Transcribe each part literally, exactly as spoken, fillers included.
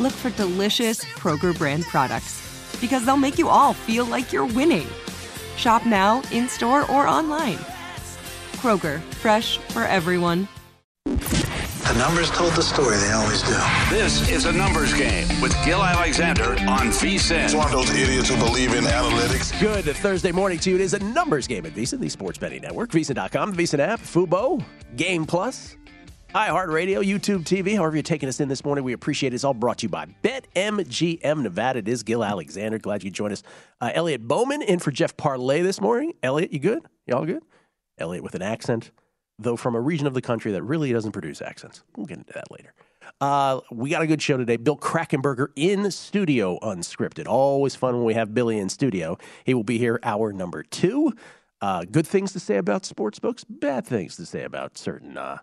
look for delicious Kroger brand products, because they'll make you all feel like you're winning. Shop now, in-store, or online. Kroger, fresh for everyone. The numbers told the story they always do. This is a numbers game with Gil Alexander on VSiN. It's one of those idiots who believe in analytics. Good Thursday morning to you. It is a numbers game at VSiN, the sports betting network. VSiN dot com, the VSiN app, Fubo, Game Plus, iHeart Radio, YouTube T V, however you're taking us in this morning, we appreciate it. It's all brought to you by BetMGM Nevada. It is Gil Alexander. Glad you could join us. Uh, Elliot Bowman in for Jeff Parlay this morning. Elliot, you good? Y'all good? Elliot with an accent, though from a region of the country that really doesn't produce accents. We'll get into that later. Uh, we got a good show today. Bill Krakenberger in studio, unscripted. Always fun when we have Billy in studio. He will be here hour number two. Uh, good things to say about sports books, bad things to say about certain uh,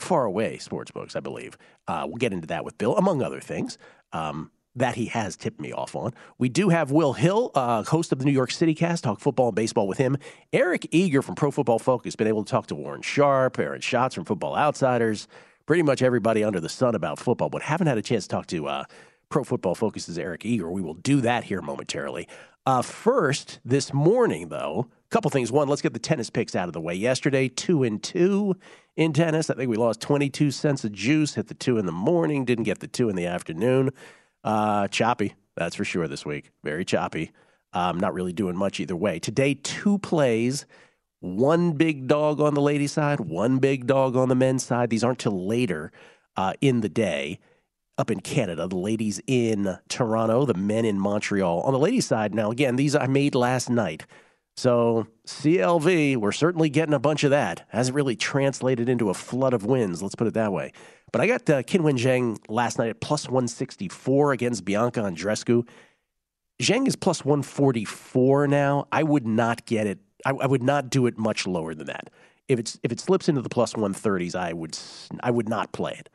faraway sports books, I believe. Uh, we'll get into that with Bill, among other things. Um, that he has tipped me off on. We do have Will Hill, uh, host of the New York City Cast, talk football and baseball with him. Eric Eager from Pro Football Focus, been able to talk to Warren Sharp, Aaron Schatz from Football Outsiders, pretty much everybody under the sun about football, but haven't had a chance to talk to uh, Pro Football Focus's Eric Eager. We will do that here momentarily. Uh, first, this morning, though, a couple things. One, let's get the tennis picks out of the way. Yesterday, two and two in tennis. I think we lost twenty-two cents of juice, hit the two in the morning, didn't get the two in the afternoon. Uh, choppy, that's for sure this week. Very choppy. Um, not really doing much either way. Today, two plays, one big dog on the ladies' side, one big dog on the men's side. These aren't till later uh, in the day up in Canada. The ladies in Toronto, the men in Montreal. On the ladies' side, now, again, these I made last night. So C L V, we're certainly getting a bunch of that. Hasn't really translated into a flood of wins. Let's put it that way. But I got uh, Qinwen Zheng last night at plus one sixty-four against Bianca Andreescu. Zheng is plus one forty-four now. I would not get it. I, I would not do it much lower than that. If it's if it slips into the plus one thirties, I would I would not play it.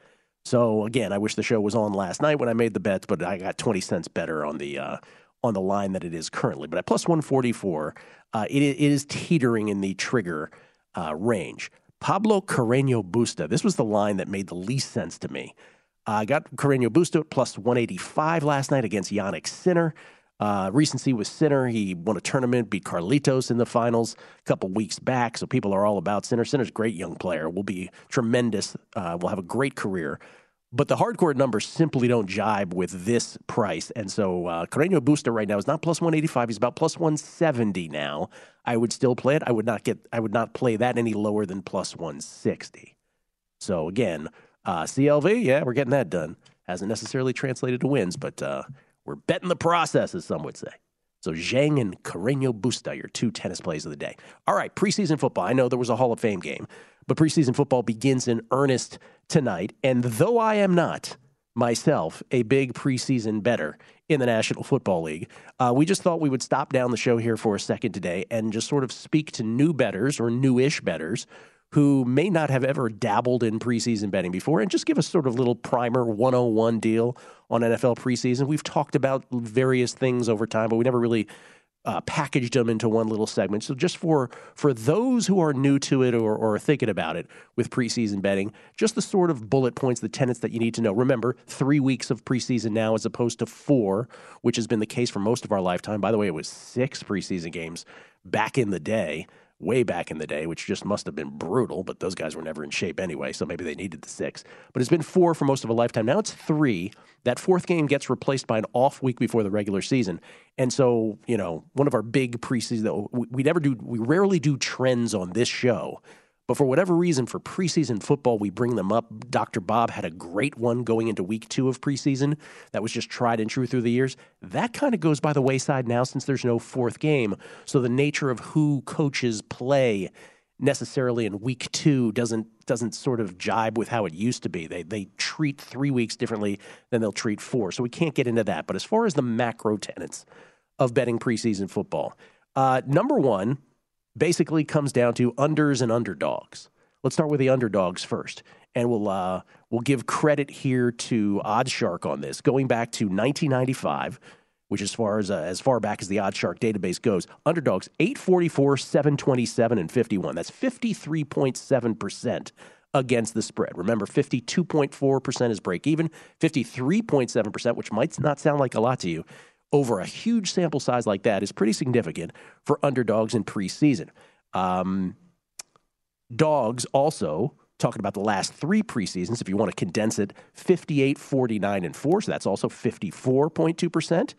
So again, I wish the show was on last night when I made the bets, but I got twenty cents better on the uh, on the line that it is currently. But at plus one forty-four, uh, it, it is teetering in the trigger uh, range. Pablo Carreño Busta. This was the line that made the least sense to me. I uh, got Carreño Busta at plus one eighty-five last night against Jannik Sinner. Uh, recency with Sinner. He won a tournament, beat Carlitos in the finals a couple weeks back, so people are all about Sinner. Sinner's a great young player. Will be tremendous. Uh, will have a great career. But the hardcore numbers simply don't jibe with this price. And so uh, Carreño Busta right now is not plus one eighty-five. He's about plus one seventy now. I would still play it. I would not get. I would not play that any lower than plus one sixty. So again, uh, C L V, yeah, we're getting that done. Hasn't necessarily translated to wins, but uh, we're betting the process, as some would say. So Zheng and Carreño Busta, your two tennis plays of the day. All right, preseason football. I know there was a Hall of Fame game, but preseason football begins in earnest tonight. And though I am not myself a big preseason bettor in the National Football League, uh, we just thought we would stop down the show here for a second today and just sort of speak to new bettors or newish bettors who may not have ever dabbled in preseason betting before, and just give us sort of little primer one oh one deal on N F L preseason. We've talked about various things over time, but we never really uh, packaged them into one little segment. So just for for those who are new to it or, or are thinking about it with preseason betting, just the sort of bullet points, the tenets that you need to know. Remember, three weeks of preseason now as opposed to four, which has been the case for most of our lifetime. By the way, it was six preseason games back in the day. way back in the day, which just must have been brutal, but those guys were never in shape anyway, so maybe they needed the six. But it's been four for most of a lifetime. Now it's three. That fourth game gets replaced by an off week before the regular season. And so, you know, one of our big preseason, we never do, we rarely do trends on this show, but for whatever reason, for preseason football, we bring them up. Doctor Bob had a great one going into week two of preseason that was just tried and true through the years. That kind of goes by the wayside now since there's no fourth game. So the nature of who coaches play necessarily in week two doesn't doesn't sort of jibe with how it used to be. They, they treat three weeks differently than they'll treat four. So we can't get into that. But as far as the macro tenets of betting preseason football, uh, number one, basically comes down to unders and underdogs. Let's start with the underdogs first, and we'll uh, we'll give credit here to Oddshark on this. Going back to nineteen ninety-five, which as far as uh, as far back as the Oddshark database goes, underdogs eight forty-four, seven twenty-seven, and fifty-one. That's fifty-three point seven percent against the spread. Remember, fifty-two point four percent is break even. fifty-three point seven percent, which might not sound like a lot to you, over a huge sample size like that is pretty significant for underdogs in preseason. Um, dogs also, talking about the last three preseasons, if you want to condense it, fifty-eight, forty-nine, and four, so that's also fifty-four point two percent.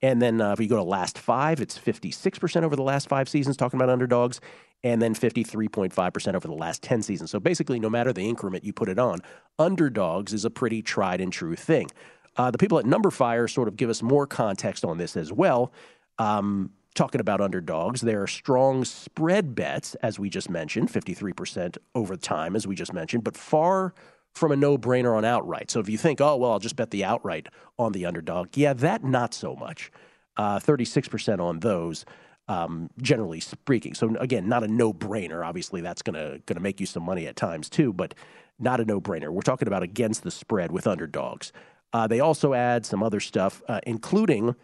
And then uh, if you go to last five, it's fifty-six percent over the last five seasons, talking about underdogs, and then fifty-three point five percent over the last ten seasons. So basically, no matter the increment you put it on, underdogs is a pretty tried and true thing. Uh, the people at NumberFire sort of give us more context on this as well. Um, talking about underdogs, there are strong spread bets, as we just mentioned, fifty-three percent over time, as we just mentioned, but far from a no-brainer on outright. So if you think, oh, well, I'll just bet the outright on the underdog, yeah, that not so much. Uh, thirty-six percent on those, um, generally speaking. So again, not a no-brainer. Obviously, that's going to going to make you some money at times too, but not a no-brainer. We're talking about against the spread with underdogs. Uh, they also add some other stuff, uh, including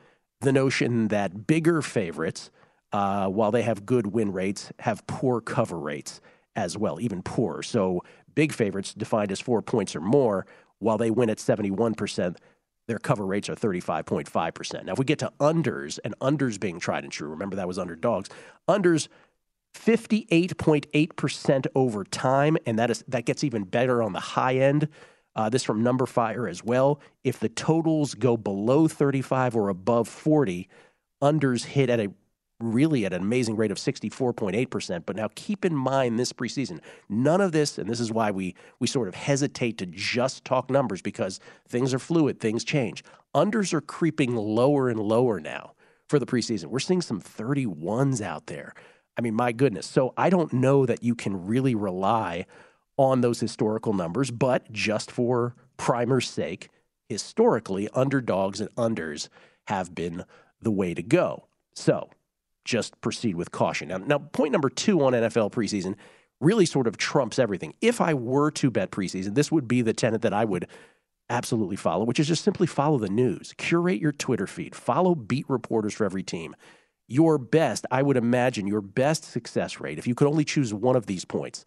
the notion that bigger favorites, uh, while they have good win rates, have poor cover rates as well, even poorer. So big favorites defined as four points or more, while they win at seventy-one percent, their cover rates are thirty-five point five percent. Now, if we get to unders, and unders being tried and true, remember that was underdogs, unders fifty-eight point eight percent over time, and that is that gets even better on the high end. Uh, this from NumberFire as well. If the totals go below thirty-five or above forty, unders hit at a really at an amazing rate of sixty-four point eight percent. But now keep in mind this preseason, none of this, and this is why we we sort of hesitate to just talk numbers because things are fluid, things change. Unders are creeping lower and lower now for the preseason. We're seeing some thirty-ones out there. I mean, my goodness. So I don't know that you can really rely on those historical numbers, but just for primer's sake, historically, underdogs and unders have been the way to go. So just proceed with caution. Now, now point number two on N F L preseason really sort of trumps everything. If I were to bet preseason, this would be the tenet that I would absolutely follow, which is just simply follow the news. Curate your Twitter feed. Follow beat reporters for every team. Your best, I would imagine, your best success rate, if you could only choose one of these points,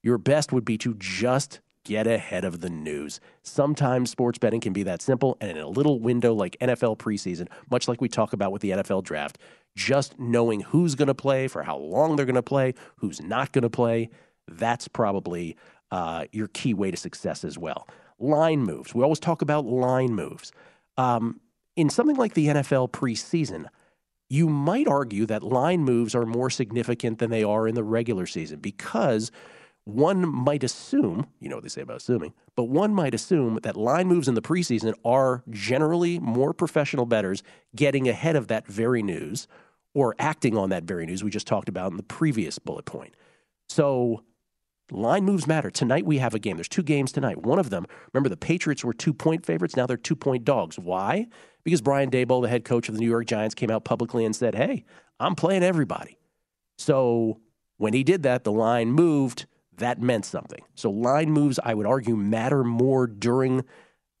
your best would be to just get ahead of the news. Sometimes sports betting can be that simple, and in a little window like N F L preseason, much like we talk about with the N F L draft, just knowing who's going to play, for how long they're going to play, who's not going to play, that's probably uh, your key way to success as well. Line moves. We always talk about line moves. Um, in something like the N F L preseason, you might argue that line moves are more significant than they are in the regular season because one might assume, you know what they say about assuming, but one might assume that line moves in the preseason are generally more professional bettors getting ahead of that very news or acting on that very news we just talked about in the previous bullet point. So line moves matter. Tonight we have a game. There's two games tonight. One of them, remember the Patriots were two-point favorites. Now they're two-point dogs. Why? Because Brian Daboll, the head coach of the New York Giants, came out publicly and said, hey, I'm playing everybody. So when he did that, the line moved. That meant something. So line moves, I would argue, matter more during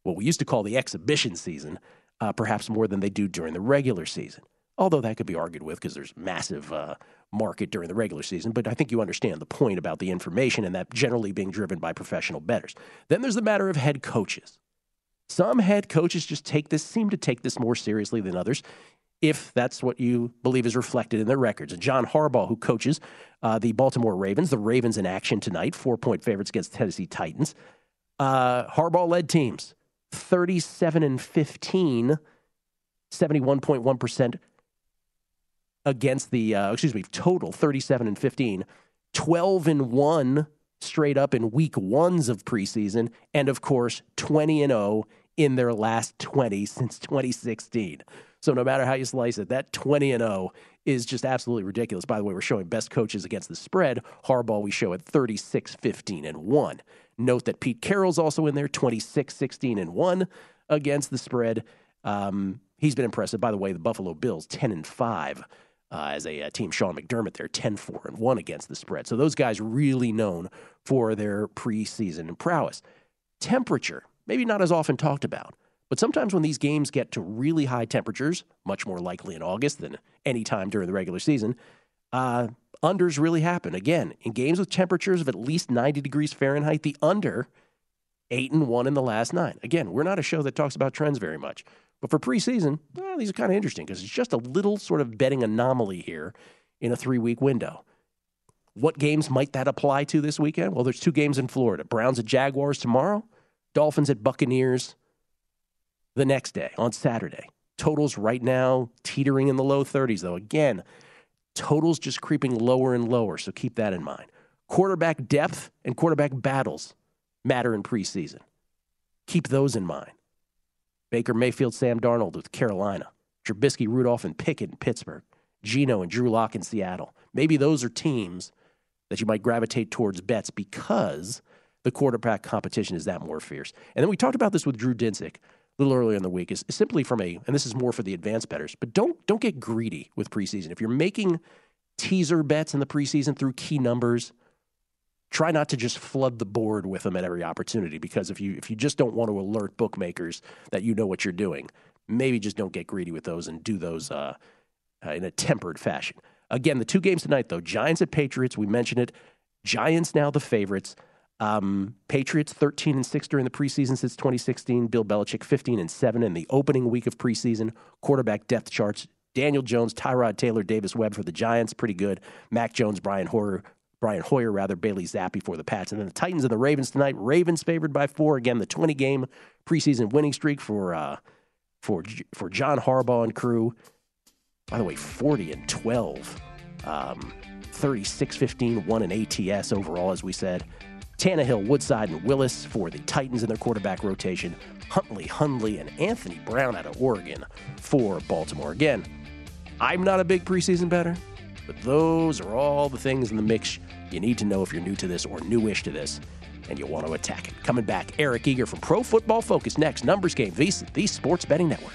what we used to call the exhibition season, uh, perhaps more than they do during the regular season. Although that could be argued with because there's massive uh, market during the regular season. But I think you understand the point about the information and that generally being driven by professional bettors. Then there's the matter of head coaches. Some head coaches just take this, seem to take this more seriously than others, if that's what you believe is reflected in their records. And John Harbaugh, who coaches uh, the Baltimore Ravens, the Ravens in action tonight, four-point favorites against Tennessee Titans. Uh, Harbaugh led teams, thirty-seven and fifteen, seventy-one point one percent against the, uh, excuse me, total thirty-seven and fifteen, twelve and one straight up in week ones of preseason, and of course, twenty and oh in their last twenty since twenty sixteen. So no matter how you slice it, that twenty and oh is just absolutely ridiculous. By the way, we're showing best coaches against the spread. Harbaugh we show at thirty-six, fifteen, and one. Note that Pete Carroll's also in there, twenty-six, sixteen, and one against the spread. Um, he's been impressive. By the way, the Buffalo Bills, ten and five uh, as a uh, team. Sean McDermott there, ten, four, and one against the spread. So those guys really known for their preseason prowess. Temperature, maybe not as often talked about. But sometimes when these games get to really high temperatures, much more likely in August than any time during the regular season, uh, unders really happen. Again, in games with temperatures of at least ninety degrees Fahrenheit, the under, eight and one in the last nine. Again, we're not a show that talks about trends very much. But for preseason, well, these are kind of interesting because it's just a little sort of betting anomaly here in a three-week window. What games might that apply to this weekend? Well, there's two games in Florida. Browns at Jaguars tomorrow, Dolphins at Buccaneers the next day, on Saturday. Totals right now teetering in the low thirties, though. Again, totals just creeping lower and lower, so keep that in mind. Quarterback depth and quarterback battles matter in preseason. Keep those in mind. Baker Mayfield, Sam Darnold with Carolina. Trubisky, Rudolph, and Pickett in Pittsburgh. Geno and Drew Lock in Seattle. Maybe those are teams that you might gravitate towards bets because the quarterback competition is that more fierce. And then we talked about this with Drew Dinsick a little earlier in the week, is simply from a, and this is more for the advanced bettors, but don't don't get greedy with preseason. If you're making teaser bets in the preseason through key numbers, try not to just flood the board with them at every opportunity, because if you if you just don't want to alert bookmakers that you know what you're doing, maybe just don't get greedy with those and do those uh, uh, in a tempered fashion. Again, the two games tonight, though, Giants at Patriots, we mentioned it. Giants now the favorites. Um, Patriots thirteen and six during the preseason since twenty sixteen. Bill Belichick fifteen and seven in the opening week of preseason. Quarterback depth charts: Daniel Jones, Tyrod Taylor, Davis Webb for the Giants, pretty good. Mac Jones, Brian Hoyer, Brian Hoyer rather, Bailey Zappi for the Pats. And then the Titans and the Ravens tonight. Ravens favored by four. Again, the twenty-game preseason winning streak for uh, for for John Harbaugh and crew. By the way, forty and twelve, um, thirty-six fifteen, one in A T S overall, as we said. Tannehill, Woodside, and Willis for the Titans in their quarterback rotation. Huntley, Hundley, and Anthony Brown out of Oregon for Baltimore. Again, I'm not a big preseason bettor, but those are all the things in the mix you need to know if you're new to this or newish to this and you want to attack it. Coming back, Eric Eager from Pro Football Focus next. Numbers Game, Visa, the Sports Betting Network.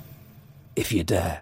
if you dare.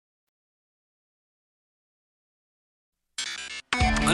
The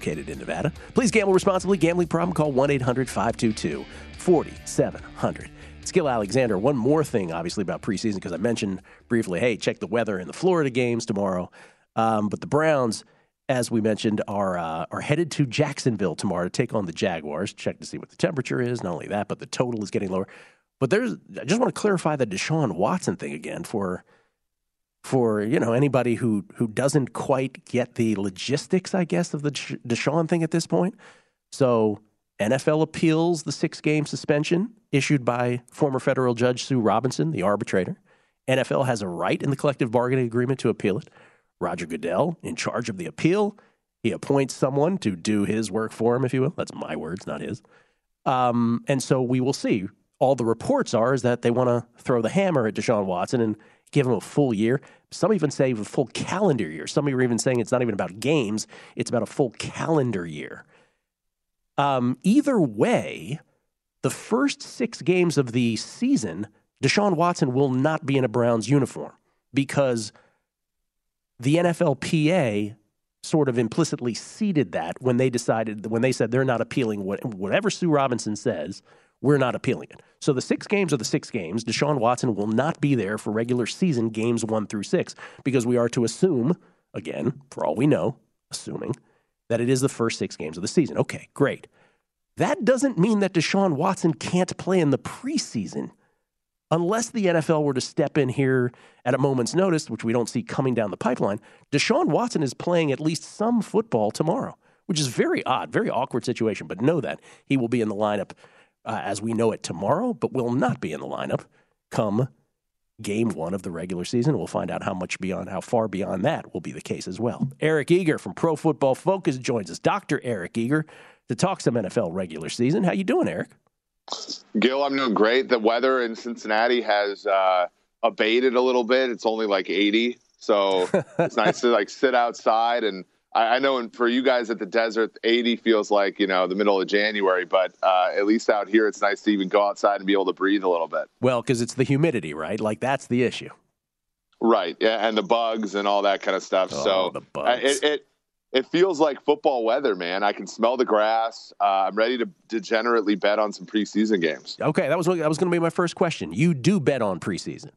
Located in Nevada. Please gamble responsibly. Gambling problem? Call one eight hundred five two two four seven zero zero. It's Gil Alexander. One more thing, obviously, about preseason, because I mentioned briefly, hey, check the weather in the Florida games tomorrow. Um, but the Browns, as we mentioned, are uh, are headed to Jacksonville tomorrow to take on the Jaguars. Check to see what the temperature is. Not only that, but the total is getting lower. But there's, I just want to clarify the Deshaun Watson thing again for for, you know, anybody who, who doesn't quite get the logistics, I guess, of the Deshaun thing at this point. So N F L appeals the six-game suspension issued by former federal judge Sue Robinson, the arbitrator. N F L has a right in the collective bargaining agreement to appeal it. Roger Goodell, in charge of the appeal, he appoints someone to do his work for him, if you will. That's my words, not his. Um, and so we will see. All the reports are is that they want to throw the hammer at Deshaun Watson and give him a full year. Some even say a full calendar year. Some are even saying it's not even about games. It's about a full calendar year. Um, either way, the first six games of the season, Deshaun Watson will not be in a Browns uniform because the N F L P A sort of implicitly ceded that when they decided, when they said they're not appealing what, whatever Sue Robinson says, we're not appealing it. So the six games are the six games. Deshaun Watson will not be there for regular season games one through six because we are to assume, again, for all we know, assuming, that it is the first six games of the season. Okay, great. That doesn't mean that Deshaun Watson can't play in the preseason unless the N F L were to step in here at a moment's notice, which we don't see coming down the pipeline. Deshaun Watson is playing at least some football tomorrow, which is very odd, very awkward situation, but know that he will be in the lineup Uh, as we know it tomorrow, but will not be in the lineup come game one of the regular season. We'll find out how much beyond, how far beyond that will be the case as well. Eric Eager from Pro Football Focus joins us, Doctor Eric Eager, to talk some N F L regular season. How you doing, Eric? Gil, I'm doing great. The weather in Cincinnati has uh, abated a little bit. It's only like eighty, so it's nice to like sit outside. And I know, and for you guys at the desert, eighty feels like, you know, the middle of January, but uh, at least out here, it's nice to even go outside and be able to breathe a little bit. Well, because it's the humidity, right? Like, that's the issue. Right, yeah, and the bugs and all that kind of stuff. Oh, so the bugs. It, it it feels like football weather, man. I can smell the grass. Uh, I'm ready to degenerately bet on some preseason games. Okay, that was that was going to be my first question. You do bet on preseason.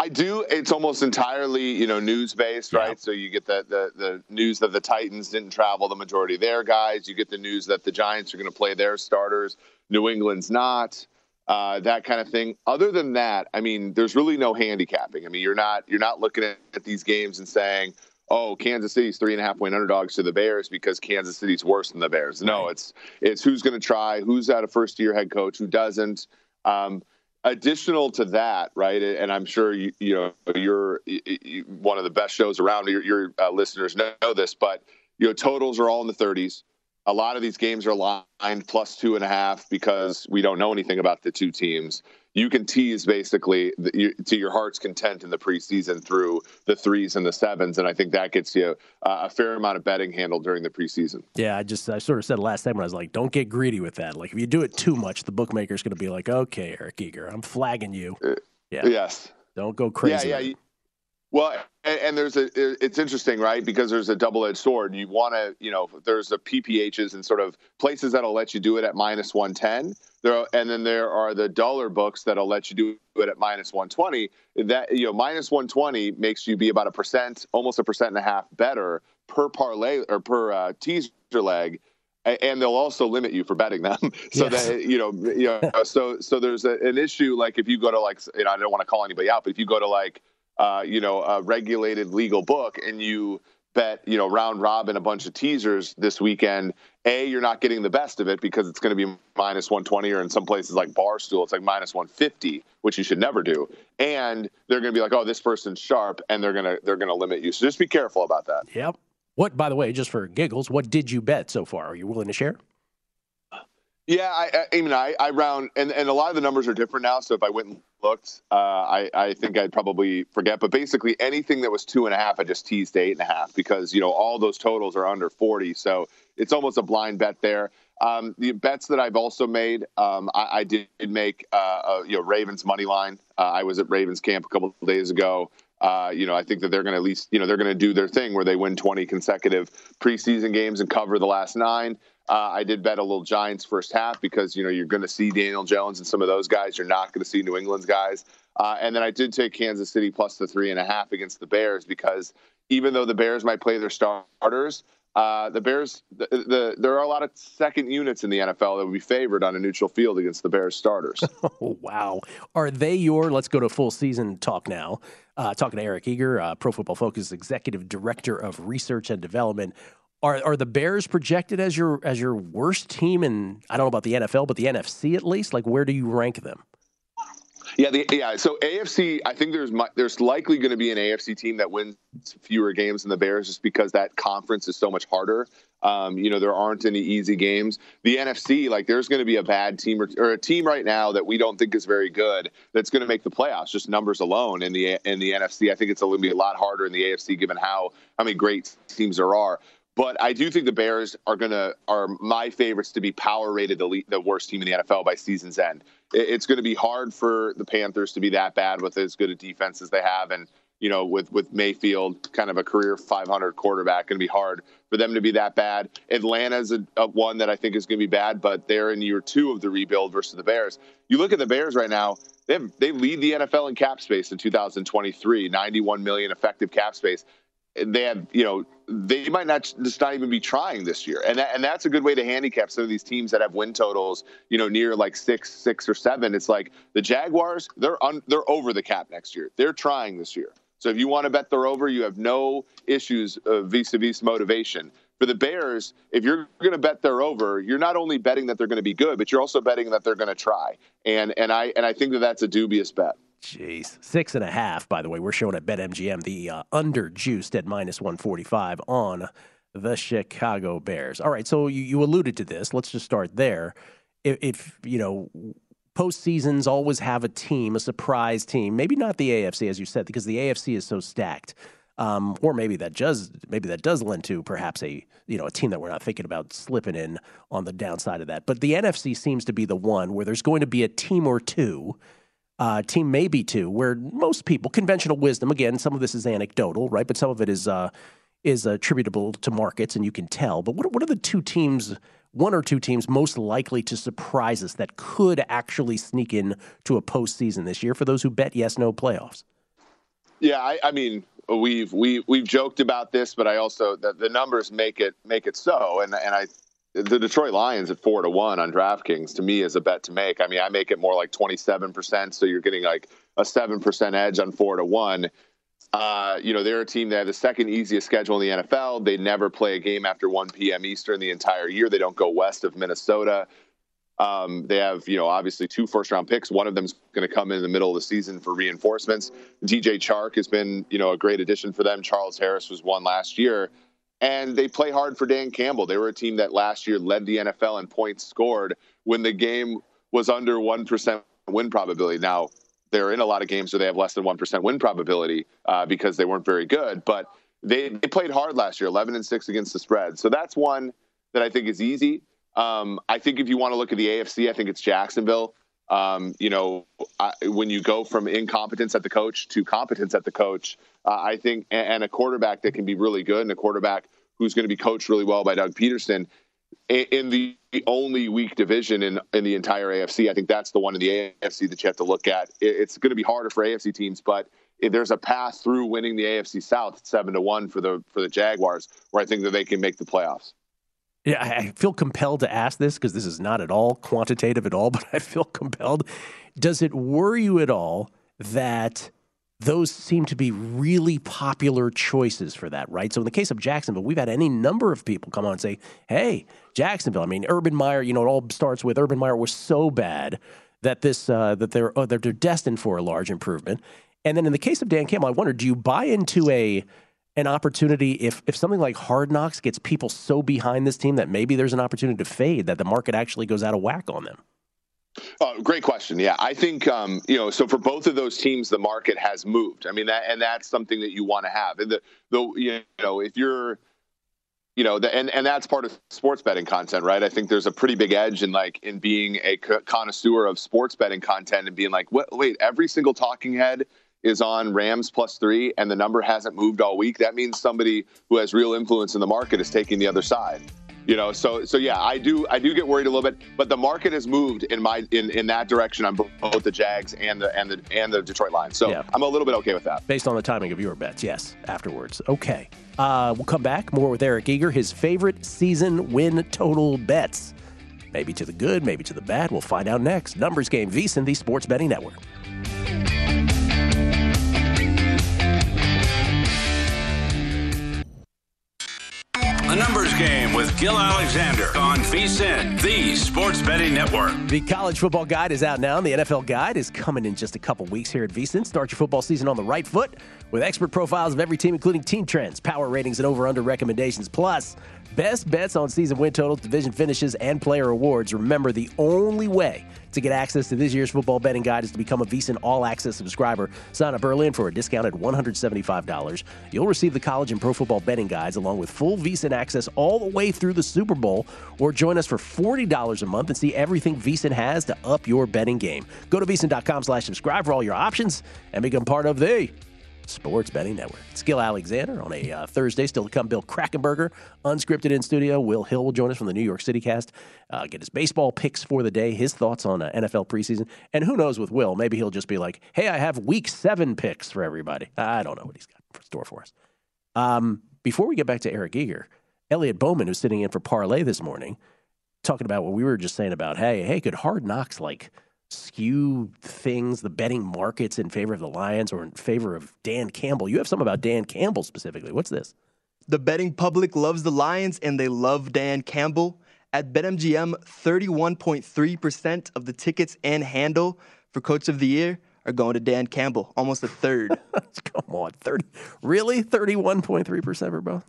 I do. It's almost entirely, you know, news-based, right? Yeah. So you get the, the, the news that the Titans didn't travel the majority of their guys. You get the news that the Giants are going to play their starters. New England's not, uh, that kind of thing. Other than that, I mean, there's really no handicapping. I mean, you're not you're not looking at, at these games and saying, oh, Kansas City's three-and-a-half-point underdogs to the Bears because Kansas City's worse than the Bears. No, right. it's it's who's going to try, who's got a first-year head coach, who doesn't. Um additional to that, right? And I'm sure you, you know, you're you, one of the best shows around. Your, your uh, listeners know this, but you know, totals are all in the thirties. A lot of these games are lined plus two and a half because we don't know anything about the two teams. You can tease basically the, you, to your heart's content in the preseason through the threes and the sevens, and I think that gets you uh, a fair amount of betting handle during the preseason. Yeah, I just I sort of said last time when I was like, don't get greedy with that. Like if you do it too much, the bookmaker's going to be like, okay, Eric Eager, I'm flagging you. Yeah. Yes. Don't go crazy. Yeah, yeah. Well, and, and there's a, it's interesting, right? Because there's a double-edged sword. You want to, you know, there's the P P Hs and sort of places that'll let you do it at minus one ten. There, are, and then there are the dollar books that'll let you do it at minus one twenty. That, you know, minus one twenty makes you be about a percent, almost a percent and a half better per parlay or per uh, teaser leg. And they'll also limit you for betting them. So yes. that, you know, you know, so, so there's a, an issue. Like if you go to like, you know, I don't want to call anybody out, but if you go to like, Uh, you know, a regulated legal book and you bet, you know, round robin a bunch of teasers this weekend, A, you're not getting the best of it because it's going to be minus one twenty, or in some places like Barstool, it's like minus one fifty, which you should never do. And they're going to be like, oh, this person's sharp, and they're going to they're going to limit you. So just be careful about that. Yep. What, by the way, just for giggles, what did you bet so far? Are you willing to share? Yeah, I, I mean, I, I round, and, and a lot of the numbers are different now. So if I went and looked, uh, I, I think I'd probably forget. But basically anything that was two and a half, I just teased eight and a half because, you know, all those totals are under forty. So it's almost a blind bet there. Um, the bets that I've also made, um, I, I did make, uh, a, you know, Ravens money line. Uh, I was at Ravens camp a couple of days ago. Uh, you know, I think that they're going to at least, you know, they're going to do their thing where they win twenty consecutive preseason games and cover the last nine. Uh, I did bet a little Giants first half because, you know, you're going to see Daniel Jones and some of those guys. You're not going to see New England's guys. Uh, and then I did take Kansas City plus the three and a half against the Bears because even though the Bears might play their starters, uh, the Bears, the, the there are a lot of second units in the N F L that would be favored on a neutral field against the Bears starters. Oh, wow. Are they your, let's go to full season talk now. Uh, talking to Eric Eager, uh, Pro Football Focus Executive Director of Research and Development. Are are the Bears projected as your as your worst team in, I don't know about the N F L, but the N F C at least? Like, where do you rank them? Yeah, the, yeah. So A F C, I think there's there's likely going to be an A F C team that wins fewer games than the Bears just because that conference is so much harder. Um, you know, there aren't any easy games. The N F C, like there's going to be a bad team or, or a team right now that we don't think is very good that's going to make the playoffs, just numbers alone in the in the N F C. I think it's going to be a lot harder in the A F C given how, how many great teams there are. But I do think the Bears are gonna are my favorites to be power rated the, the worst team in the N F L by season's end. It's going to be hard for the Panthers to be that bad with as good a defense as they have, and you know, with with Mayfield, kind of a career five hundred quarterback, going to be hard for them to be that bad. Atlanta's a, a one that I think is going to be bad, but they're in year two of the rebuild versus the Bears. You look at the Bears right now; they have, they lead the N F L in cap space in two thousand twenty-three, ninety-one million effective cap space. They have, you know, they might not just not even be trying this year. And that, and that's a good way to handicap some of these teams that have win totals, you know, near like six, six or seven. It's like the Jaguars, they're on, they're over the cap next year. They're trying this year. So if you want to bet they're over, you have no issues uh, vis-a-vis motivation. For the Bears, if you're going to bet they're over, you're not only betting that they're going to be good, but you're also betting that they're going to try. And, and I, and I think that that's a dubious bet. Jeez. Six and a half, by the way. We're showing at BetMGM the uh, under juiced at minus one forty-five on the Chicago Bears. All right, so you, you alluded to this. Let's just start there. If, if, you know, postseasons always have a team, a surprise team, maybe not the A F C, as you said, because the A F C is so stacked. Um, or maybe that does maybe that does lend to perhaps a you know a team that we're not thinking about slipping in on the downside of that. But the N F C seems to be the one where there's going to be a team or two Uh, team maybe two, where most people, conventional wisdom, again, some of this is anecdotal, right? But some of it is uh, is attributable to markets, and you can tell. But what what are the two teams, one or two teams, most likely to surprise us that could actually sneak in to a postseason this year for those who bet yes, no playoffs? Yeah, I, I mean, we've we we've joked about this, but I also the, the numbers make it make it so, and and I. The Detroit Lions at four to one on DraftKings to me is a bet to make. I mean, I make it more like twenty-seven percent. So you're getting like a seven percent edge on four to one. Uh, you know, they're a team that have the second easiest schedule in the N F L. They never play a game after one p.m. Eastern the entire year. They don't go west of Minnesota. Um, they have, you know, obviously two first-round picks. One of them is going to come in the middle of the season for reinforcements. D J Chark has been, you know, a great addition for them. Charles Harris was one last year. And they play hard for Dan Campbell. They were a team that last year led the N F L in points scored when the game was under one percent win probability. Now, they're in a lot of games where they have less than one percent win probability uh, because they weren't very good. But they, they played hard last year, eleven and six against the spread. So that's one that I think is easy. Um, I think if you want to look at the A F C, I think it's Jacksonville. Um, you know, I, when you go from incompetence at the coach to competence at the coach, uh, I think, and, and a quarterback that can be really good and a quarterback who's going to be coached really well by Doug Peterson in, in the only weak division in, in the entire A F C. I think that's the one in the A F C that you have to look at. It, it's going to be harder for A F C teams, but if there's a path through winning the A F C South at seven to one for the, for the Jaguars, where I think that they can make the playoffs. Yeah, I feel compelled to ask this because this is not at all quantitative at all, but I feel compelled. Does it worry you at all that those seem to be really popular choices for that, right? So in the case of Jacksonville, we've had any number of people come on and say, hey, Jacksonville. I mean, Urban Meyer, you know, it all starts with Urban Meyer was so bad that this uh, that they're, oh, they're they're destined for a large improvement. And then in the case of Dan Campbell, I wonder, do you buy into a... an opportunity if, if something like Hard Knocks gets people so behind this team that maybe there's an opportunity to fade, that the market actually goes out of whack on them? Oh, great question. Yeah, I think, um, you know, so for both of those teams, the market has moved. I mean, that, and that's something that you want to have. And the, the, you know, if you're, you know, the, and, and that's part of sports betting content, right? I think there's a pretty big edge in like, in being a connoisseur of sports betting content and being like, wait, wait every single talking head is on Rams plus three and the number hasn't moved all week. That means somebody who has real influence in the market is taking the other side, you know? So, so yeah, I do, I do get worried a little bit, but the market has moved in my, in, in that direction on both the Jags and the, and the, and the Detroit Lions. So yeah. I'm a little bit okay with that. Based on the timing of your bets. Yes. Afterwards. Okay. Uh, we'll come back more with Eric Eager, his favorite season win total bets, maybe to the good, maybe to the bad. We'll find out next. Numbers Game, VSiN, the Sports Betting Network. The Numbers Game with Gil Alexander on VSiN, the Sports Betting Network. The College Football Guide is out now, and the N F L Guide is coming in just a couple weeks here at VSiN. Start your football season on the right foot with expert profiles of every team, including team trends, power ratings, and over-under recommendations. Plus, best bets on season win totals, division finishes, and player awards. Remember, the only way to get access to this year's football betting guide is to become a VSiN all-access subscriber. Sign up early and for a discount at one hundred seventy-five dollars. You'll receive the college and pro football betting guides along with full VSiN access all the way through the Super Bowl, or join us for forty dollars a month and see everything VSiN has to up your betting game. Go to VSiN.com slash subscribe for all your options and become part of the Sports Betting Network. It's Gil Alexander on a uh, Thursday. Still to come, Bill Krakenberger, unscripted in studio. Will Hill will join us from the New York City cast, uh, get his baseball picks for the day, his thoughts on uh, N F L preseason. And who knows with Will, maybe he'll just be like, hey, I have week seven picks for everybody. I don't know what he's got in store for us. Um, before we get back to Eric Eager, Elliot Bowman, who's sitting in for Parlay this morning, talking about what we were just saying about, hey, hey, could Hard Knocks like skew things, the betting markets in favor of the Lions or in favor of Dan Campbell? You have something about Dan Campbell specifically. What's this? The betting public loves the Lions and they love Dan Campbell. At BetMGM, thirty-one point three percent of the tickets and handle for Coach of the Year are going to Dan Campbell, almost a third. Come on, thirty really? thirty-one point three percent for both?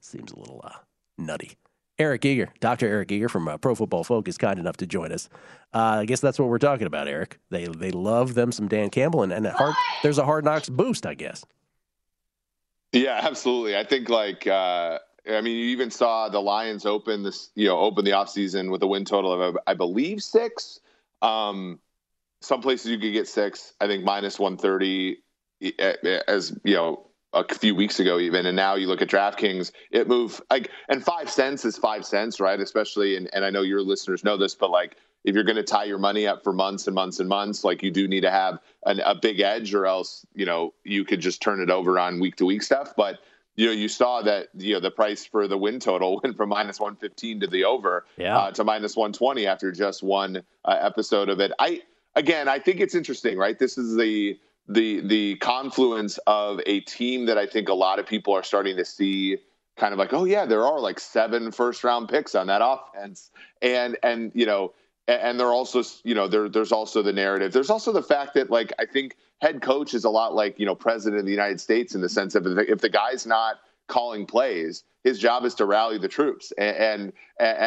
Seems a little uh, nutty. Eric Eager, Doctor Eric Eager from uh, Pro Football Focus, kind enough to join us. Uh, I guess that's what we're talking about, Eric. They they love them some Dan Campbell, and, and a hard, there's a Hard Knocks boost, I guess. Yeah, absolutely. I think like uh, I mean, you even saw the Lions open this, you know, open the offseason with a win total of I believe six. Um, some places you could get six. I think minus one thirty, as you know, a few weeks ago even, and now you look at DraftKings, it moved like, and five cents is five cents, right? Especially, and, and I know your listeners know this, but like if you're going to tie your money up for months and months and months, like you do need to have an, a big edge, or else, you know, you could just turn it over on week to week stuff. But, you know, you saw that, you know, the price for the win total went from minus one fifteen to the over yeah. uh, to minus one twenty after just one uh, episode of it. I, again, I think it's interesting, right? This is the, the the confluence of a team that I think a lot of people are starting to see kind of like, oh yeah, there are like seven first round picks on that offense. And, and, you know, And they're also, you know, there, there's also the narrative. There's also the fact that, like, I think head coach is a lot like, you know, president of the United States in the sense of if the guy's not calling plays, his job is to rally the troops. And, and,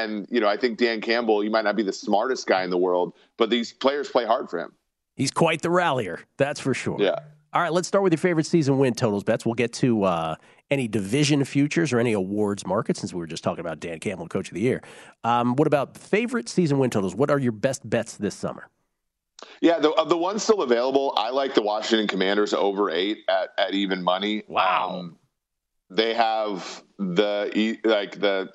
and you know, I think Dan Campbell, he might not be the smartest guy in the world, but these players play hard for him. He's quite the rallier. That's for sure. Yeah. All right, let's start with your favorite season win totals bets. We'll get to uh, any division futures or any awards market since we were just talking about Dan Campbell, Coach of the Year. Um, what about favorite season win totals? What are your best bets this summer? Yeah, the the one still available, I like the Washington Commanders over eight at, at even money. Wow. Um, they have the like the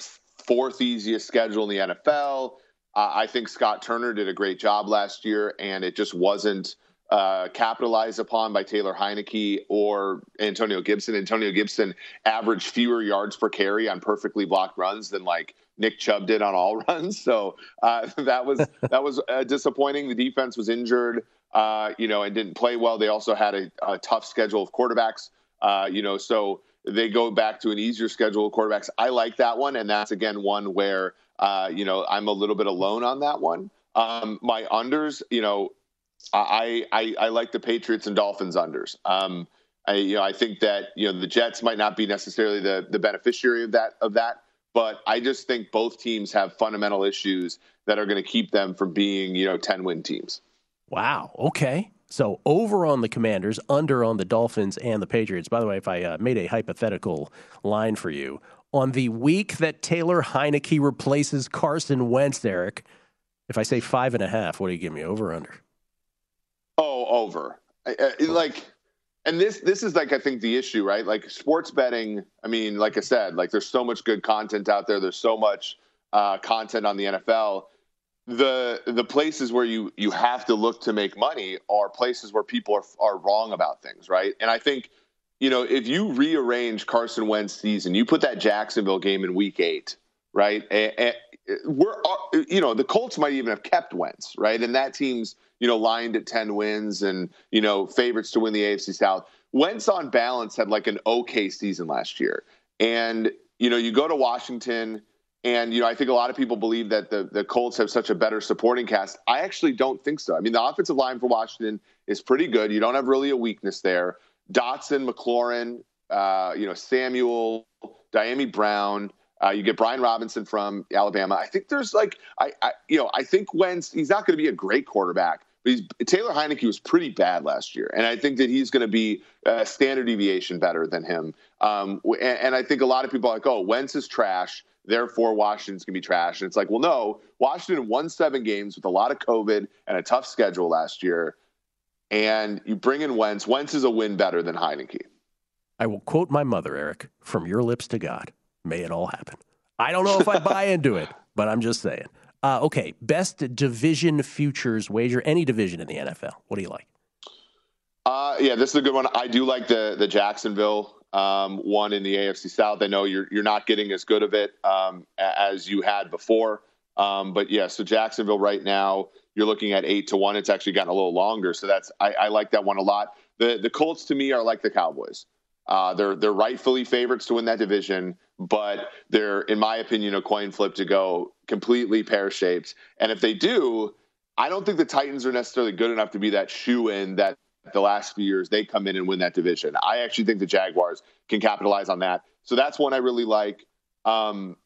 fourth easiest schedule in the N F L. Uh, I think Scott Turner did a great job last year, and it just wasn't Uh, capitalized upon by Taylor Heinicke or Antonio Gibson. Antonio Gibson averaged fewer yards per carry on perfectly blocked runs than like Nick Chubb did on all runs. So uh, that was that was uh, disappointing. The defense was injured, uh, you know, and didn't play well. They also had a, a tough schedule of quarterbacks, uh, you know, so they go back to an easier schedule of quarterbacks. I like that one, and that's again one where uh, you know I'm a little bit alone on that one. Um, my unders, you know. I, I I like the Patriots and Dolphins unders. Um, I you know I think that you know the Jets might not be necessarily the the beneficiary of that of that, but I just think both teams have fundamental issues that are going to keep them from being you know ten win teams. Wow. Okay. So over on the Commanders, under on the Dolphins and the Patriots. By the way, if I uh, made a hypothetical line for you on the week that Taylor Heinicke replaces Carson Wentz, Eric, if I say five and a half, what do you give me? Over or under? Oh, over. I, I, like, and this this is like I think the issue, right? Like sports betting. I mean, like I said, like there's so much good content out there. There's so much uh, content on the N F L. The the places where you you have to look to make money are places where people are are wrong about things, right? And I think you know if you rearrange Carson Wentz season, you put that Jacksonville game in week eight, right? And, and we're you know the Colts might even have kept Wentz, right? And that team's you know, lined at ten wins and, you know, favorites to win the A F C South. Wentz on balance had like an okay season last year. And, you know, you go to Washington and, you know, I think a lot of people believe that the, the Colts have such a better supporting cast. I actually don't think so. I mean, the offensive line for Washington is pretty good. You don't have really a weakness there. Dotson, McLaurin, uh, you know, Samuel, Diami Brown. Uh, you get Brian Robinson from Alabama. I think there's like, I, I you know, I think Wentz, he's not going to be a great quarterback. He's, Taylor Heinicke was pretty bad last year, and I think that he's going to be a standard deviation better than him. Um, and, and I think a lot of people are like, oh, Wentz is trash, therefore Washington's going to be trash. And it's like, well, no, Washington won seven games with a lot of COVID and a tough schedule last year, and you bring in Wentz. Wentz is a win better than Heinicke. I will quote my mother, Eric, from your lips to God, may it all happen. I don't know if I buy into it, but I'm just saying. Uh, okay, best division futures wager, any division in the N F L. What do you like? Uh, yeah, this is a good one. I do like the the Jacksonville um, one in the A F C South. I know you're you're not getting as good of it um, as you had before, um, but yeah. So Jacksonville right now you're looking at eight to one. It's actually gotten a little longer, so that's I, I like that one a lot. The the Colts to me are like the Cowboys. Uh, they're they're rightfully favorites to win that division, but they're, in my opinion, a coin flip to go completely pear-shaped. And if they do, I don't think the Titans are necessarily good enough to be that shoe-in that the last few years they come in and win that division. I actually think the Jaguars can capitalize on that. So that's one I really like. Um,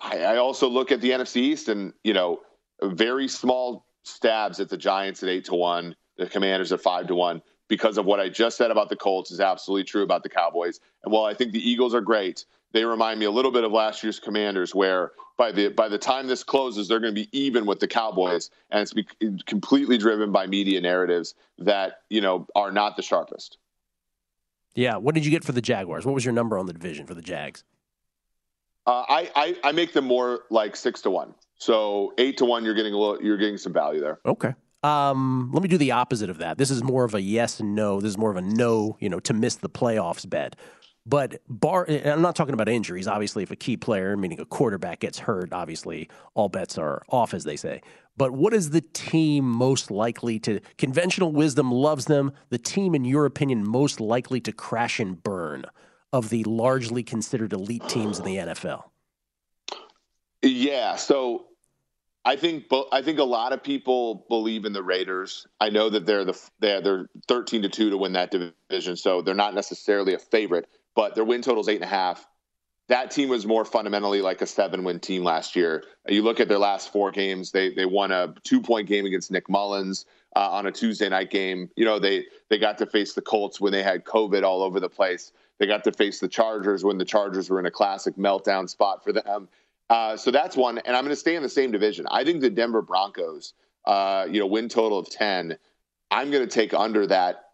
I, I also look at the N F C East and, you know, very small stabs at the Giants at eight to one, the Commanders at five to one. Because of what I just said about the Colts is absolutely true about the Cowboys. And while I think the Eagles are great, they remind me a little bit of last year's Commanders, where by the by the time this closes, they're going to be even with the Cowboys, and it's be completely driven by media narratives that you know are not the sharpest. Yeah, what did you get for the Jaguars? What was your number on the division for the Jags? Uh, I, I I make them more like six to one, so eight to one. You're getting a little, you're getting some value there. Okay. Um, let me do the opposite of that. This is more of a yes and no. This is more of a no, you know, to miss the playoffs bet. But bar, and I'm not talking about injuries. Obviously, if a key player, meaning a quarterback, gets hurt, obviously all bets are off, as they say. But what is the team most likely to, conventional wisdom loves them, the team, in your opinion, most likely to crash and burn of the largely considered elite teams in the N F L? Yeah, so I think I think a lot of people believe in the Raiders. I know that they're the they're thirteen to two to win that division, so they're not necessarily a favorite, but their win total is eight and a half. That team was more fundamentally like a seven-win team last year. You look at their last four games; they they won a two-point game against Nick Mullins uh, on a Tuesday night game. You know, they they got to face the Colts when they had COVID all over the place. They got to face the Chargers when the Chargers were in a classic meltdown spot for them. Uh, so that's one, and I'm going to stay in the same division. I think the Denver Broncos, uh, you know, win total of ten. I'm going to take under that.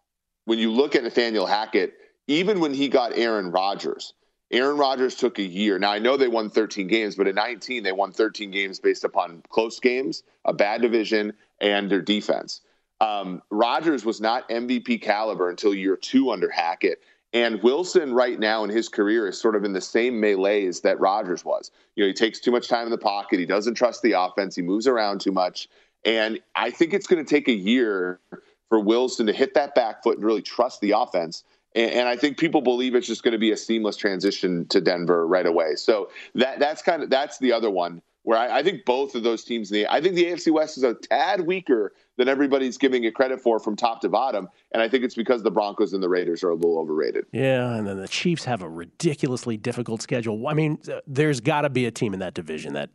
When you look at Nathaniel Hackett, even when he got Aaron Rodgers, Aaron Rodgers took a year. Now, I know they won thirteen games, but at nineteen, they won thirteen games based upon close games, a bad division, and their defense. Um, Rodgers was not M V P caliber until year two under Hackett. And Wilson right now in his career is sort of in the same malaise that Rodgers was. You know, he takes too much time in the pocket. He doesn't trust the offense. He moves around too much. And I think it's going to take a year for Wilson to hit that back foot and really trust the offense. And, and I think people believe it's just going to be a seamless transition to Denver right away. So that that's kind of that's the other one where I, I think both of those teams. In the, I think the A F C West is a tad weaker than everybody's giving it credit for from top to bottom. And I think it's because the Broncos and the Raiders are a little overrated. Yeah, and then the Chiefs have a ridiculously difficult schedule. I mean, there's got to be a team in that division that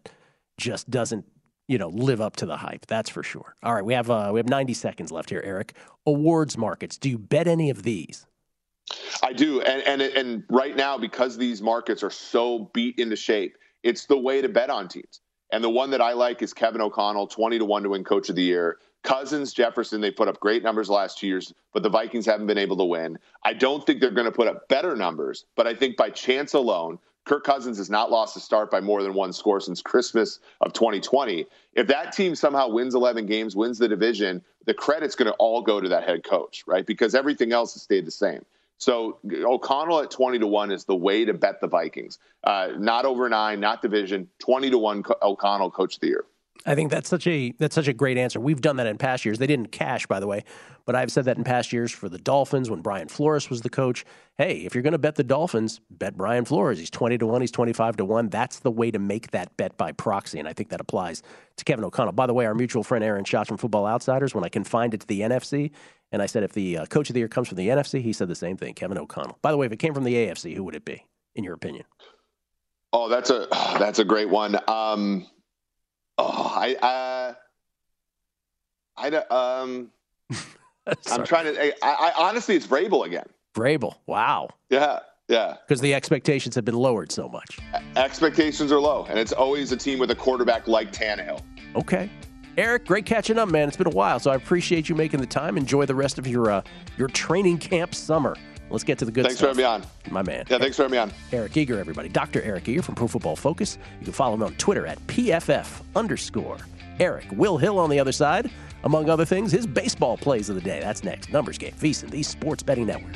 just doesn't, you know, live up to the hype. That's for sure. All right, we have uh, we have ninety seconds left here, Eric. Awards markets. Do you bet any of these? I do. And and and right now, because these markets are so beat into shape, it's the way to bet on teams. And the one that I like is Kevin O'Connell, twenty to one to win Coach of the Year. Cousins, Jefferson, they put up great numbers the last two years, but the Vikings haven't been able to win. I don't think they're going to put up better numbers, but I think by chance alone, Kirk Cousins has not lost a start by more than one score since Christmas of twenty twenty. If that team somehow wins eleven games, wins the division, the credit's going to all go to that head coach, right? Because everything else has stayed the same. So O'Connell at twenty to one is the way to bet the Vikings. Uh, not over nine, not division, twenty to one O'Connell Coach of the Year. I think that's such a that's such a great answer. We've done that in past years. They didn't cash, by the way, but I've said that in past years for the Dolphins when Brian Flores was the coach. Hey, if you're going to bet the Dolphins, bet Brian Flores. He's twenty to one. He's twenty-five to one. That's the way to make that bet by proxy, and I think that applies to Kevin O'Connell. By the way, our mutual friend Aaron Schatz from Football Outsiders, when I confined it to the N F C, and I said if the uh, Coach of the Year comes from the N F C, he said the same thing, Kevin O'Connell. By the way, if it came from the A F C, who would it be, in your opinion? Oh, that's a oh, that's a great one. Um Oh, I, uh, I, um, I'm trying to, I, I honestly, it's Vrabel again. Vrabel. Wow. Yeah. Yeah. Because the expectations have been lowered so much. Expectations are low, and it's always a team with a quarterback like Tannehill. Okay. Eric, great catching up, man. It's been a while, so I appreciate you making the time. Enjoy the rest of your, uh, your training camp summer. Let's get to the good thanks stuff. Thanks for having me on. My man. Yeah, Eric, thanks for having me on. Eric Eager, everybody. Doctor Eric Eager from Pro Football Focus. You can follow him on Twitter at P F F underscore Eric. Will Hill on the other side, among other things, his baseball plays of the day. That's next. Numbers Game, VEASAN, the Sports Betting Network.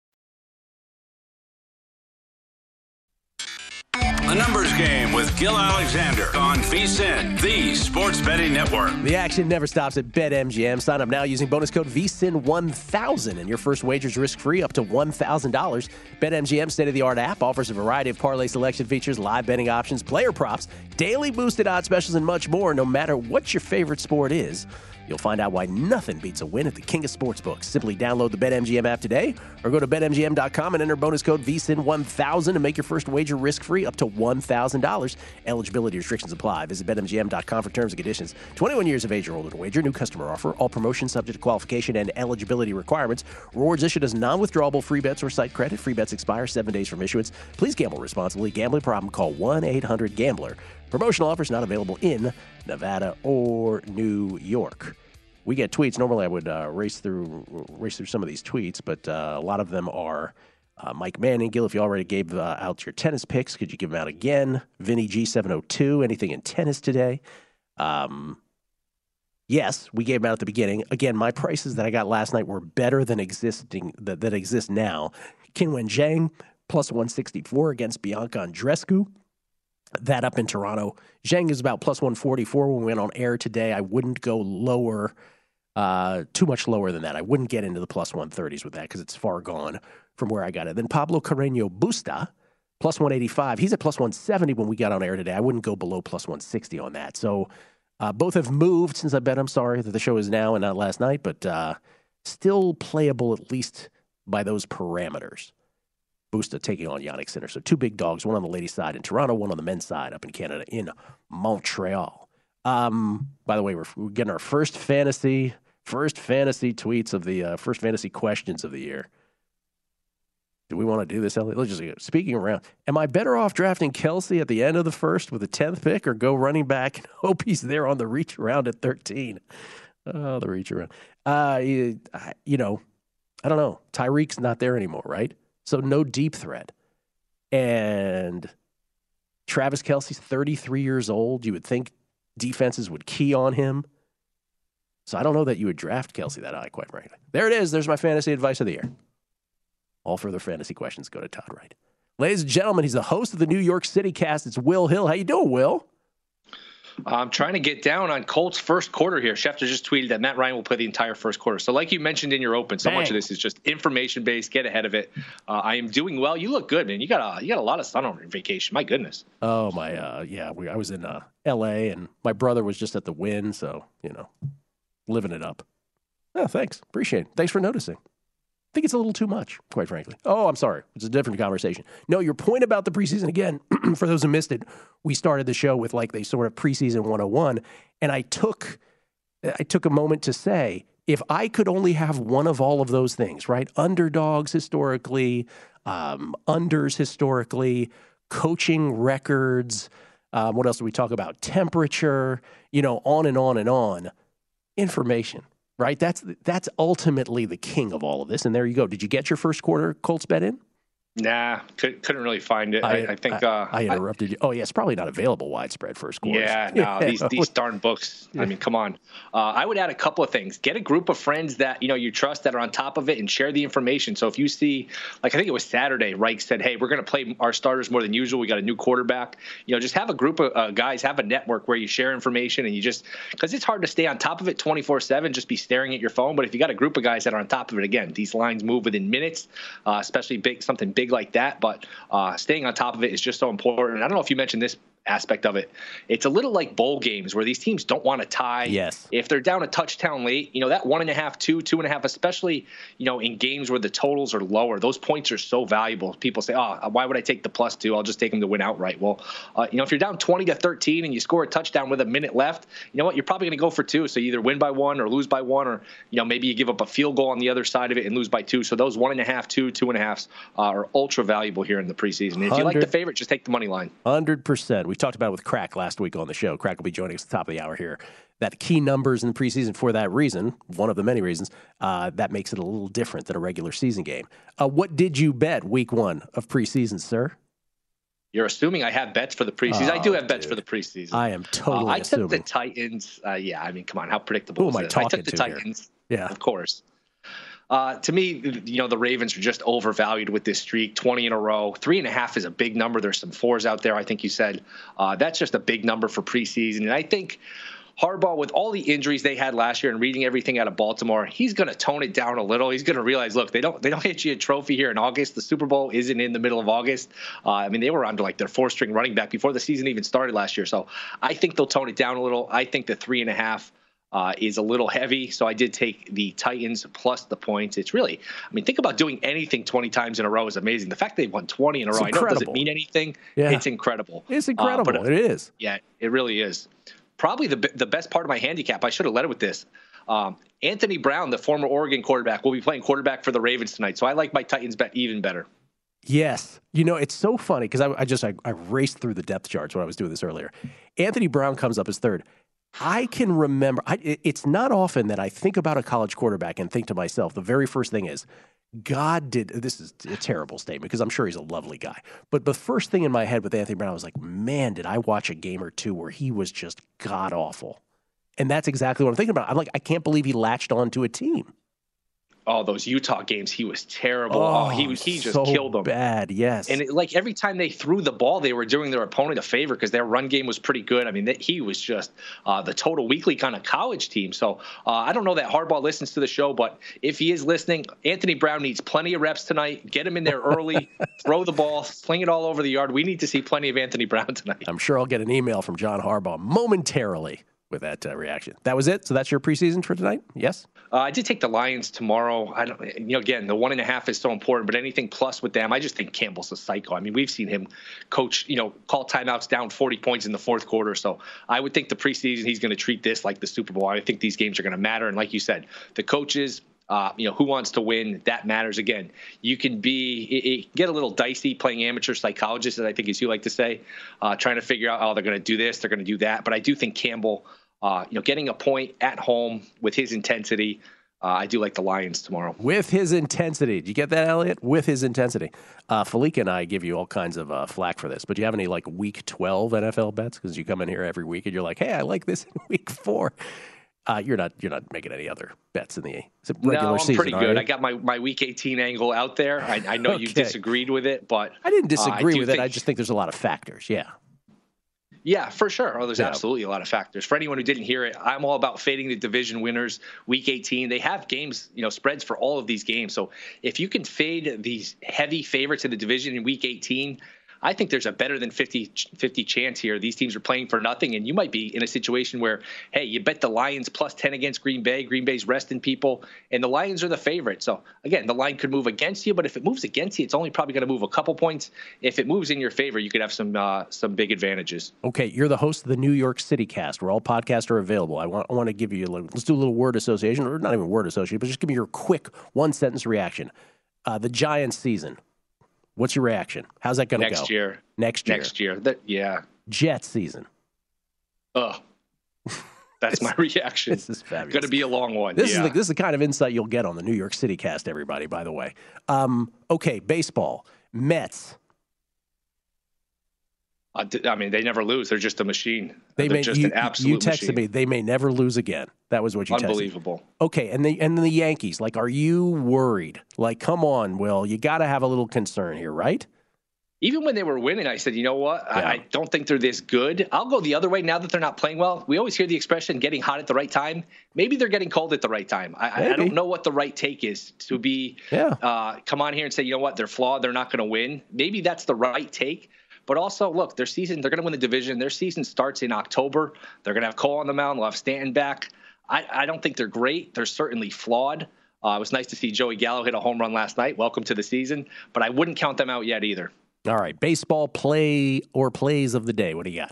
The Numbers Game with Gil Alexander on VSiN, the sports betting network. The action never stops at BetMGM. Sign up now using bonus code V S I N one thousand, and your first wager's risk-free up to one thousand dollars. BetMGM's state-of-the-art app offers a variety of parlay selection features, live betting options, player props, daily boosted odds specials, and much more. No matter what your favorite sport is, you'll find out why nothing beats a win at the king of sportsbooks. Simply download the BetMGM app today or go to bet M G M dot com and enter bonus code V S I N one thousand and make your first wager risk-free up to one thousand dollars. Eligibility restrictions apply. Visit bet M G M dot com for terms and conditions. twenty-one years of age or older to wager. New customer offer. All promotions subject to qualification and eligibility requirements. Rewards issued as non-withdrawable free bets or site credit. Free bets expire seven days from issuance. Please gamble responsibly. Gambling problem? Call one eight hundred gambler. Promotional offers not available in Nevada or New York. We get tweets. Normally I would uh, race through race through some of these tweets, but uh, a lot of them are uh, Mike Manning. Gil, if you already gave uh, out your tennis picks, could you give them out again? Vinny G seven oh two, anything in tennis today? Um, yes, we gave them out at the beginning. Again, my prices that I got last night were better than existing that, that exist now. Qinwen Zheng, plus one sixty-four against Bianca Andreescu. That up in Toronto. Zheng is about plus one forty-four when we went on air today. I wouldn't go lower, uh, too much lower than that. I wouldn't get into the plus one thirties with that because it's far gone from where I got it. Then Pablo Carreño Busta, plus one eighty-five. He's at plus one seventy when we got on air today. I wouldn't go below plus one sixty on that. So uh, both have moved since I bet. I'm sorry that the show is now and not last night, but uh, still playable at least by those parameters. Busta taking on Jannik Sinner. So two big dogs, one on the ladies' side in Toronto, one on the men's side up in Canada in Montreal. Um, by the way, we're, we're getting our first fantasy, first fantasy tweets of the uh, first fantasy questions of the year. Do we want to do this, Elliot? Let's just speaking around. Am I better off drafting Kelsey at the end of the first with a tenth pick, or go running back and hope he's there on the reach around at thirteen? Oh, the reach around. Uh, you, you know, I don't know. Tyreek's not there anymore, right? So no deep threat. And Travis Kelce's thirty-three years old. You would think defenses would key on him. So I don't know that you would draft Kelsey that high, quite frankly. There it is. There's my fantasy advice of the year. All further fantasy questions go to Todd Wright. Ladies and gentlemen, he's the host of the New York City Cast. It's Will Hill. How you doing, Will? I'm trying to get down on Colts first quarter here. Schefter just tweeted that Matt Ryan will play the entire first quarter. So like you mentioned in your open, so Dang. much of this is just information-based. Get ahead of it. Uh, I am doing well. You look good, man. You got a, you got a lot of sun on your vacation. My goodness. Oh, my. Uh, yeah, we, I was in uh, L A, and my brother was just at the Wynn. So, you know, living it up. Oh, thanks. Appreciate it. Thanks for noticing. I think it's a little too much, quite frankly. Oh, I'm sorry. It's a different conversation. No, your point about the preseason, again, for those who missed it, we started the show with like the sort of preseason one oh one, and I took I took a moment to say, if I could only have one of all of those things, right? Underdogs historically, um, unders historically, coaching records, um, what else do we talk about? Temperature, you know, on and on and on. Information. Right, that's that's ultimately the king of all of this. And there you go. Did you get your first quarter Colts bet in? Nah, could, couldn't really find it. I, I, I think I, uh, I interrupted I, you. Oh, yeah, it's probably not available widespread for scores. Yeah, no, these these darn books. I mean, come on. Uh, I would add a couple of things. Get a group of friends that you know you trust that are on top of it, and share the information. So if you see, like I think it was Saturday, Reich said, "Hey, we're going to play our starters more than usual. We got a new quarterback." You know, just have a group of uh, guys, have a network where you share information, and you just because it's hard to stay on top of it twenty-four seven, just be staring at your phone. But if you got a group of guys that are on top of it, again, these lines move within minutes, uh, especially big something big. Big like that, but uh, staying on top of it is just so important. And I don't know if you mentioned this aspect of it. It's a little like bowl games where these teams don't want to tie. Yes. If they're down a touchdown late, you know, that one and a half, two, two and a half, especially, you know, in games where the totals are lower, those points are so valuable. People say, oh, why would I take the plus two? I'll just take them to win outright. Well, uh, you know, if you're down twenty to thirteen and you score a touchdown with a minute left, you know what? You're probably going to go for two. So you either win by one or lose by one, or, you know, maybe you give up a field goal on the other side of it and lose by two. So those one and a half, two, two and a halfs uh, are ultra valuable here in the preseason. And if you like the favorite, just take the money line. one hundred percent. We talked about it with Crack last week on the show. Crack will be joining us at the top of the hour here. That key numbers in the preseason for that reason, one of the many reasons, uh, that makes it a little different than a regular season game. Uh, what did you bet week one of preseason, sir? You're assuming I have bets for the preseason. Oh, I do have dude. bets for the preseason. I am totally uh, I assuming. I took the Titans. Uh, yeah, I mean, come on. How predictable Who is am I this? I took the to Titans. Here? Yeah, of course. Uh, to me, you know, the Ravens are just overvalued with this streak, twenty in a row. Three and a half is a big number. There's some fours out there, I think you said. Uh, that's just a big number for preseason. And I think Harbaugh, with all the injuries they had last year and reading everything out of Baltimore, he's going to tone it down a little. He's going to realize, look, they don't they don't get you a trophy here in August. The Super Bowl isn't in the middle of August. Uh, I mean, they were on to like their four-string running back before the season even started last year. So I think they'll tone it down a little. I think the three and a half Uh, is a little heavy, so I did take the Titans plus the points. It's really, I mean, think about doing anything twenty times in a row is amazing. The fact they've won twenty in a row, I know it doesn't mean anything. Yeah. It's incredible. It's incredible. Uh, it, it is. Yeah, it really is. Probably the the best part of my handicap. I should have led it with this. Um, Anthony Brown, the former Oregon quarterback, will be playing quarterback for the Ravens tonight, so I like my Titans bet even better. Yes. You know, it's so funny because I, I just I, I raced through the depth charts when I was doing this earlier. Anthony Brown comes up as third. I can remember, I, it's not often that I think about a college quarterback and think to myself, the very first thing is, God did, this is a terrible statement because I'm sure he's a lovely guy. But the first thing in my head with Anthony Brown was like, man, did I watch a game or two where he was just god awful. And that's exactly what I'm thinking about. I'm like, I can't believe he latched onto a team. Oh, those Utah games, he was terrible. Oh, oh he he just so killed them. Bad, yes. And it, like every time they threw the ball, they were doing their opponent a favor because their run game was pretty good. I mean, that, he was just uh, the total weekly kind of college team. So uh, I don't know that Harbaugh listens to the show, but if he is listening, Anthony Brown needs plenty of reps tonight. Get him in there early, throw the ball, sling it all over the yard. We need to see plenty of Anthony Brown tonight. I'm sure I'll get an email from John Harbaugh momentarily with that uh, reaction. That was it? So that's your preseason for tonight? Yes? Uh, I did take the Lions tomorrow. I don't, you know, again, the one and a half is so important, but anything plus with them, I just think Campbell's a psycho. I mean, we've seen him coach, you know, call timeouts down forty points in the fourth quarter. So I would think the preseason, he's going to treat this like the Super Bowl. I think these games are going to matter. And like you said, the coaches, Uh, you know, who wants to win? That matters. Again, you can be it, it get a little dicey playing amateur psychologist, as I think as you like to say, uh, trying to figure out, oh, they're going to do this, they're going to do that. But I do think Campbell, uh, you know, getting a point at home with his intensity, uh, I do like the Lions tomorrow. With his intensity. Did you get that, Elliot? With his intensity. Uh, Felica and I give you all kinds of uh, flack for this, but do you have any like week twelve N F L bets? Because you come in here every week and you're like, hey, I like this in week four. Uh, you're not you're not making any other bets in the regular season. No, I'm season, pretty good. I got my, my week eighteen angle out there. I, I know okay. You disagreed with it, but I didn't disagree uh, I with it. I just think there's a lot of factors. Yeah. Yeah, for sure. Oh, there's yeah. absolutely a lot of factors. For anyone who didn't hear it, I'm all about fading the division winners week eighteen. They have games, you know, spreads for all of these games. So if you can fade these heavy favorites in the division in week eighteen, I think there's a better than fifty-fifty chance here. These teams are playing for nothing, and you might be in a situation where, hey, you bet the Lions plus ten against Green Bay. Green Bay's resting people, and the Lions are the favorite. So, again, the line could move against you, but if it moves against you, it's only probably going to move a couple points. If it moves in your favor, you could have some uh, some big advantages. Okay, you're the host of the New York City Cast, where all podcasts are available. I want, I want to give you a little – let's do a little word association, or not even word association, but just give me your quick one-sentence reaction. Uh, the Giants season. What's your reaction? How's that going to go? Next year. Next year. Next year. That, yeah. Jets season. Ugh. That's my reaction. This is fabulous. Going to be a long one. This, yeah. is the, this is the kind of insight you'll get on the New York City Cast, everybody, by the way. Um, okay, baseball. Mets. I, I mean, they never lose. They're just a machine. They They're may, just you, an absolute machine. You texted machine. me. They may never lose again. That was what you Unbelievable. texted. Unbelievable. Okay, and the, and the Yankees, like, are you worried? Like, come on, Will. You got to have a little concern here, right? Even when they were winning, I said, you know what? Yeah. I don't think they're this good. I'll go the other way now that they're not playing well. We always hear the expression, getting hot at the right time. Maybe they're getting cold at the right time. I, I don't know what the right take is to be, yeah. uh, come on here and say, you know what? They're flawed. They're not going to win. Maybe that's the right take. But also, look, their season, they're going to win the division. Their season starts in October. They're going to have Cole on the mound. They'll have Stanton back. I, I don't think they're great. They're certainly flawed. Uh, it was nice to see Joey Gallo hit a home run last night. Welcome to the season. But I wouldn't count them out yet either. All right, baseball play or plays of the day. What do you got?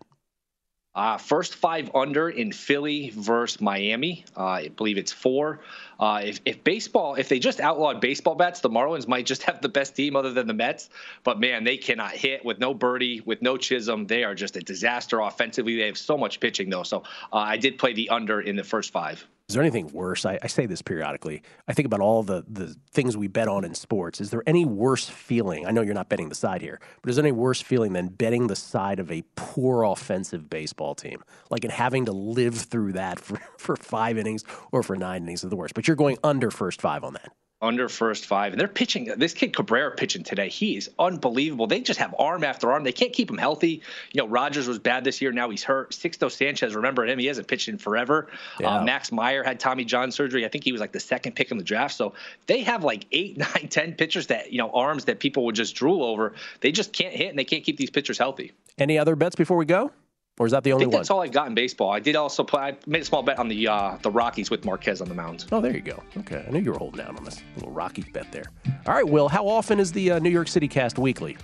Uh, first five under in Philly versus Miami. Uh, I believe it's four. Uh, if, if baseball, if they just outlawed baseball bats, the Marlins might just have the best team other than the Mets. But, man, they cannot hit with no Birdie, with no Chisholm. They are just a disaster offensively. They have so much pitching, though. So uh, I did play the under in the first five. Is there anything worse? I, I say this periodically. I think about all the, the things we bet on in sports. Is there any worse feeling? I know you're not betting the side here, but is there any worse feeling than betting the side of a poor offensive baseball team? Like, and having to live through that for, for five innings or for nine innings is the worst. But you're going under first five on that. Under first five. And they're pitching. This kid Cabrera pitching today. He is unbelievable. They just have arm after arm. They can't keep him healthy. You know, Rodgers was bad this year. Now he's hurt. Sixto Sanchez, remember him? He hasn't pitched in forever. Yeah. Uh, Max Meyer had Tommy John surgery. I think he was like the second pick in the draft. So they have like eight, nine, ten pitchers that, you know, arms that people would just drool over. They just can't hit, and they can't keep these pitchers healthy. Any other bets before we go? Or is that the only one? I think that's all I've got in baseball. I did also play. I made a small bet on the uh, the Rockies with Marquez on the mound. Oh, there you go. Okay. I knew you were holding out on this little Rockies bet there. All right, Will, how often is the uh, New York City Cast weekly?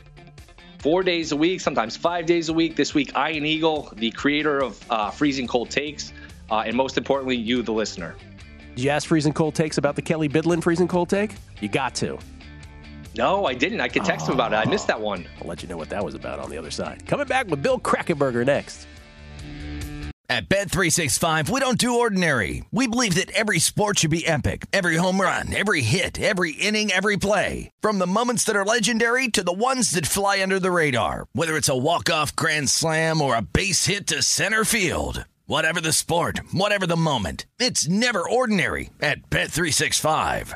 Four days a week, sometimes five days a week. This week, Ian Eagle, the creator of uh, Freezing Cold Takes, uh, and most importantly, you, the listener. Did you ask Freezing Cold Takes about the Kelly Bidlin Freezing Cold Take? You got to. No, I didn't. I could text oh, him about it. I missed that one. I'll let you know what that was about on the other side. Coming back with Bill Krakenberger next. At Bet three sixty-five, we don't do ordinary. We believe that every sport should be epic. Every home run, every hit, every inning, every play. From the moments that are legendary to the ones that fly under the radar. Whether it's a walk-off grand slam or a base hit to center field. Whatever the sport, whatever the moment, it's never ordinary at Bet three sixty-five.